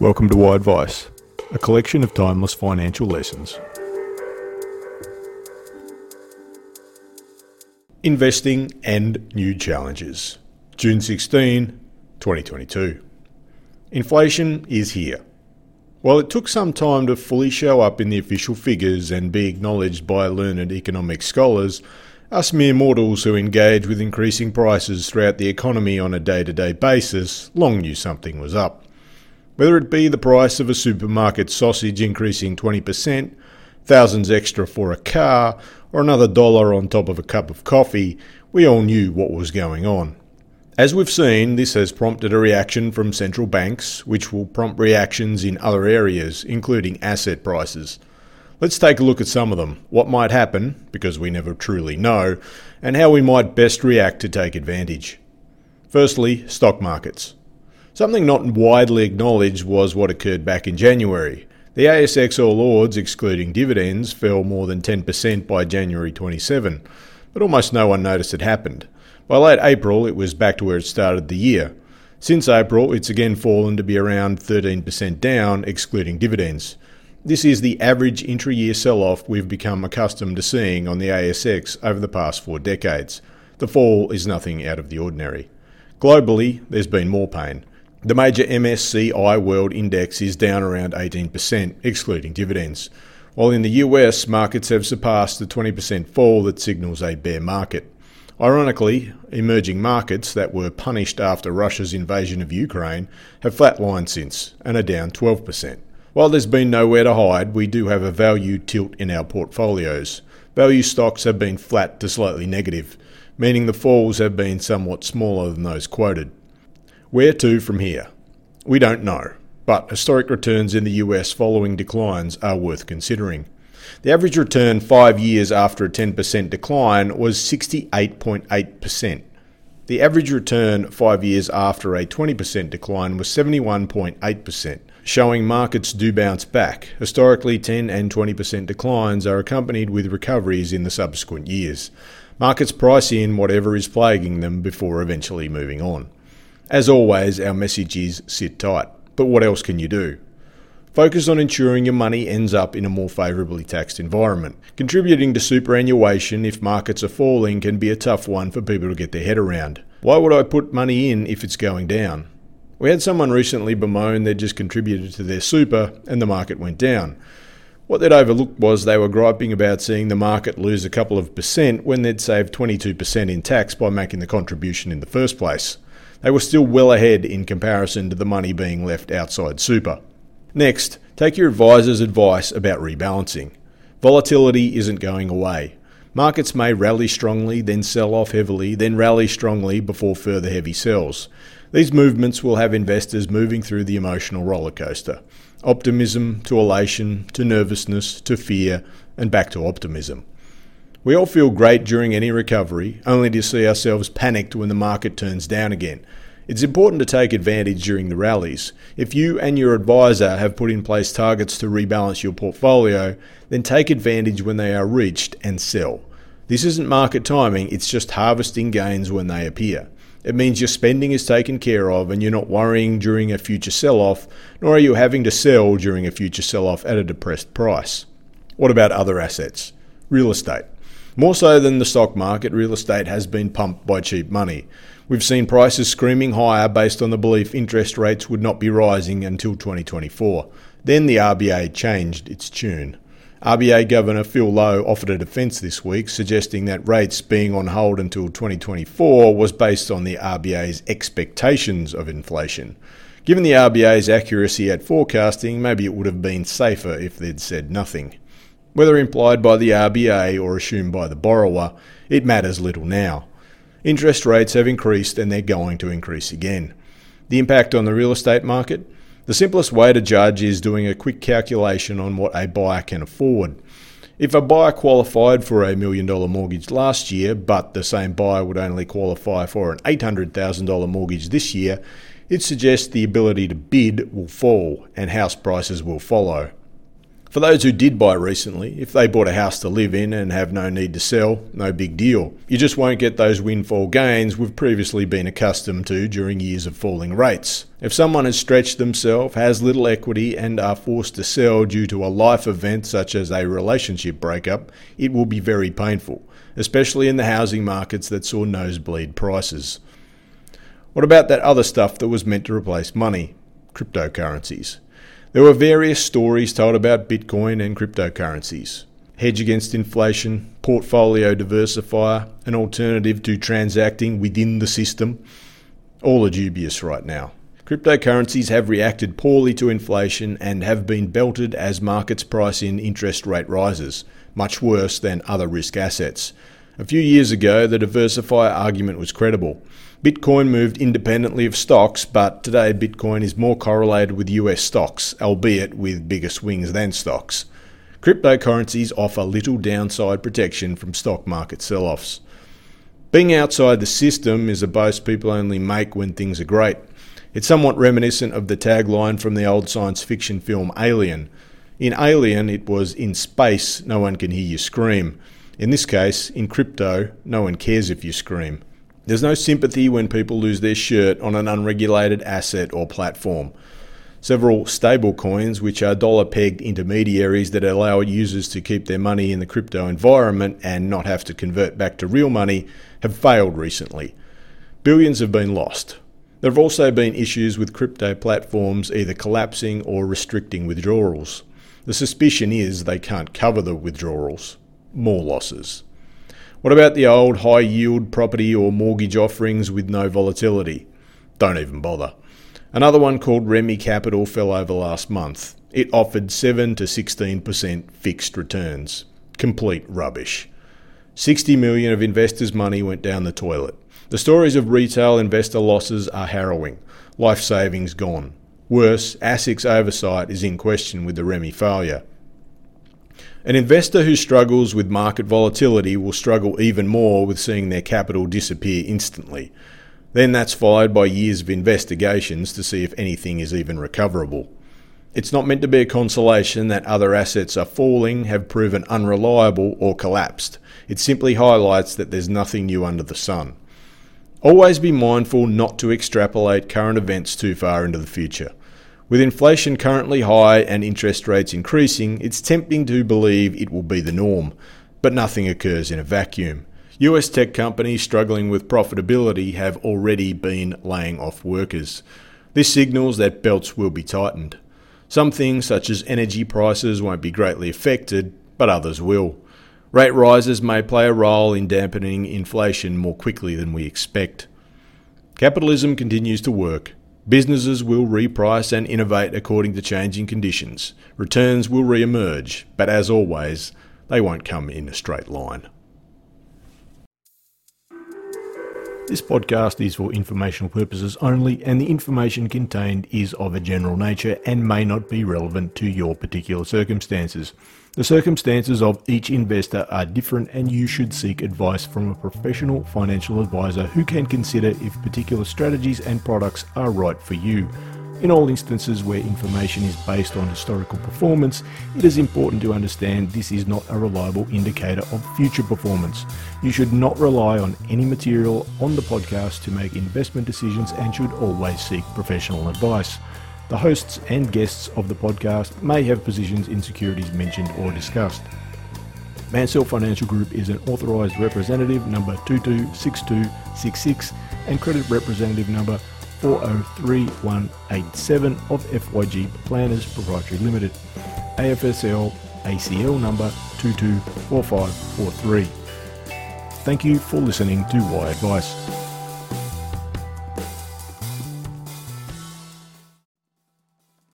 Welcome to Y Advice, a collection of timeless financial lessons. Investing and New Challenges, June 16, 2022. Inflation is here. While it took some time to fully show up in the official figures and be acknowledged by learned economic scholars, us mere mortals who engage with increasing prices throughout the economy on a day-to-day basis long knew something was up. Whether it be the price of a supermarket sausage increasing 20%, thousands extra for a car, or another dollar on top of a cup of coffee, we all knew what was going on. As we've seen, this has prompted a reaction from central banks, which will prompt reactions in other areas, including asset prices. Let's take a look at some of them, what might happen, because we never truly know, and how we might best react to take advantage. Firstly, stock markets. Something not widely acknowledged was what occurred back in January. The ASX All Ords, excluding dividends, fell more than 10% by January 27, but almost no one noticed it happened. By late April, it was back to where it started the year. Since April, it's again fallen to be around 13% down, excluding dividends. This is the average intra-year sell-off we've become accustomed to seeing on the ASX over the past 4 decades. The fall is nothing out of the ordinary. Globally, there's been more pain. The major MSCI World Index is down around 18%, excluding dividends, while in the US, markets have surpassed the 20% fall that signals a bear market. Ironically, emerging markets that were punished after Russia's invasion of Ukraine have flatlined since and are down 12%. While there's been nowhere to hide, we do have a value tilt in our portfolios. Value stocks have been flat to slightly negative, meaning the falls have been somewhat smaller than those quoted. Where to from here? We don't know, but historic returns in the US following declines are worth considering. The average return 5 years after a 10% decline was 68.8%. The average return 5 years after a 20% decline was 71.8%, showing markets do bounce back. Historically, 10 and 20% declines are accompanied with recoveries in the subsequent years. Markets price in whatever is plaguing them before eventually moving on. As always, our message is sit tight, but what else can you do? Focus on ensuring your money ends up in a more favourably taxed environment. Contributing to superannuation if markets are falling can be a tough one for people to get their head around. Why would I put money in if it's going down? We had someone recently bemoan they'd just contributed to their super and the market went down. What they'd overlooked was they were griping about seeing the market lose a couple of percent when they'd saved 22% in tax by making the contribution in the first place. They were still well ahead in comparison to the money being left outside super. Next, take your advisor's advice about rebalancing. Volatility isn't going away. Markets may rally strongly, then sell off heavily, then rally strongly before further heavy sells. These movements will have investors moving through the emotional rollercoaster. Optimism to elation, to nervousness, to fear, and back to optimism. We all feel great during any recovery, only to see ourselves panicked when the market turns down again. It's important to take advantage during the rallies. If you and your advisor have put in place targets to rebalance your portfolio, then take advantage when they are reached and sell. This isn't market timing, it's just harvesting gains when they appear. It means your spending is taken care of and you're not worrying during a future sell-off, nor are you having to sell during a future sell-off at a depressed price. What about other assets? Real estate. More so than the stock market, real estate has been pumped by cheap money. We've seen prices screaming higher based on the belief interest rates would not be rising until 2024. Then the RBA changed its tune. RBA Governor Phil Lowe offered a defence this week, suggesting that rates being on hold until 2024 was based on the RBA's expectations of inflation. Given the RBA's accuracy at forecasting, maybe it would have been safer if they'd said nothing. Whether implied by the RBA or assumed by the borrower, it matters little now. Interest rates have increased and they're going to increase again. The impact on the real estate market? The simplest way to judge is doing a quick calculation on what a buyer can afford. If a buyer qualified for a $1 million mortgage last year, but the same buyer would only qualify for an $800,000 mortgage this year, it suggests the ability to bid will fall and house prices will follow. For those who did buy recently, if they bought a house to live in and have no need to sell, no big deal. You just won't get those windfall gains we've previously been accustomed to during years of falling rates. If someone has stretched themselves, has little equity and are forced to sell due to a life event such as a relationship breakup, it will be very painful, especially in the housing markets that saw nosebleed prices. What about that other stuff that was meant to replace money? Cryptocurrencies. There were various stories told about Bitcoin and cryptocurrencies. Hedge against inflation, portfolio diversifier, an alternative to transacting within the system. All are dubious right now. Cryptocurrencies have reacted poorly to inflation and have been belted as markets price in interest rate rises, much worse than other risk assets. A few years ago, the diversifier argument was credible. Bitcoin moved independently of stocks, but today Bitcoin is more correlated with US stocks, albeit with bigger swings than stocks. Cryptocurrencies offer little downside protection from stock market sell-offs. Being outside the system is a boast people only make when things are great. It's somewhat reminiscent of the tagline from the old science fiction film Alien. In Alien, it was, "In space, no one can hear you scream." In this case, in crypto, no one cares if you scream. There's no sympathy when people lose their shirt on an unregulated asset or platform. Several stablecoins, which are dollar-pegged intermediaries that allow users to keep their money in the crypto environment and not have to convert back to real money, have failed recently. Billions have been lost. There have also been issues with crypto platforms either collapsing or restricting withdrawals. The suspicion is they can't cover the withdrawals. More losses. What about the old high-yield property or mortgage offerings with no volatility? Don't even bother. Another one called Remy Capital fell over last month. It offered 7 to 16% fixed returns. Complete rubbish. 60 million of investors' money went down the toilet. The stories of retail investor losses are harrowing. Life savings gone. Worse, ASIC's oversight is in question with the Remy failure. An investor who struggles with market volatility will struggle even more with seeing their capital disappear instantly. Then that's followed by years of investigations to see if anything is even recoverable. It's not meant to be a consolation that other assets are falling, have proven unreliable or collapsed. It simply highlights that there's nothing new under the sun. Always be mindful not to extrapolate current events too far into the future. With inflation currently high and interest rates increasing, it's tempting to believe it will be the norm, but nothing occurs in a vacuum. US tech companies struggling with profitability have already been laying off workers. This signals that belts will be tightened. Some things such as energy prices won't be greatly affected, but others will. Rate rises may play a role in dampening inflation more quickly than we expect. Capitalism continues to work. Businesses will reprice and innovate according to changing conditions. Returns will re-emerge, but as always, they won't come in a straight line. This podcast is for informational purposes only, and the information contained is of a general nature and may not be relevant to your particular circumstances. The circumstances of each investor are different, and you should seek advice from a professional financial advisor who can consider if particular strategies and products are right for you. In all instances where information is based on historical performance, it is important to understand this is not a reliable indicator of future performance. You should not rely on any material on the podcast to make investment decisions and should always seek professional advice. The hosts and guests of the podcast may have positions in securities mentioned or discussed. Mansell Financial Group is an authorised representative number 226266 and credit representative number 403187 of FYG Planners Proprietary Limited, AFSL ACL number 224543. Thank you for listening to Y Advice.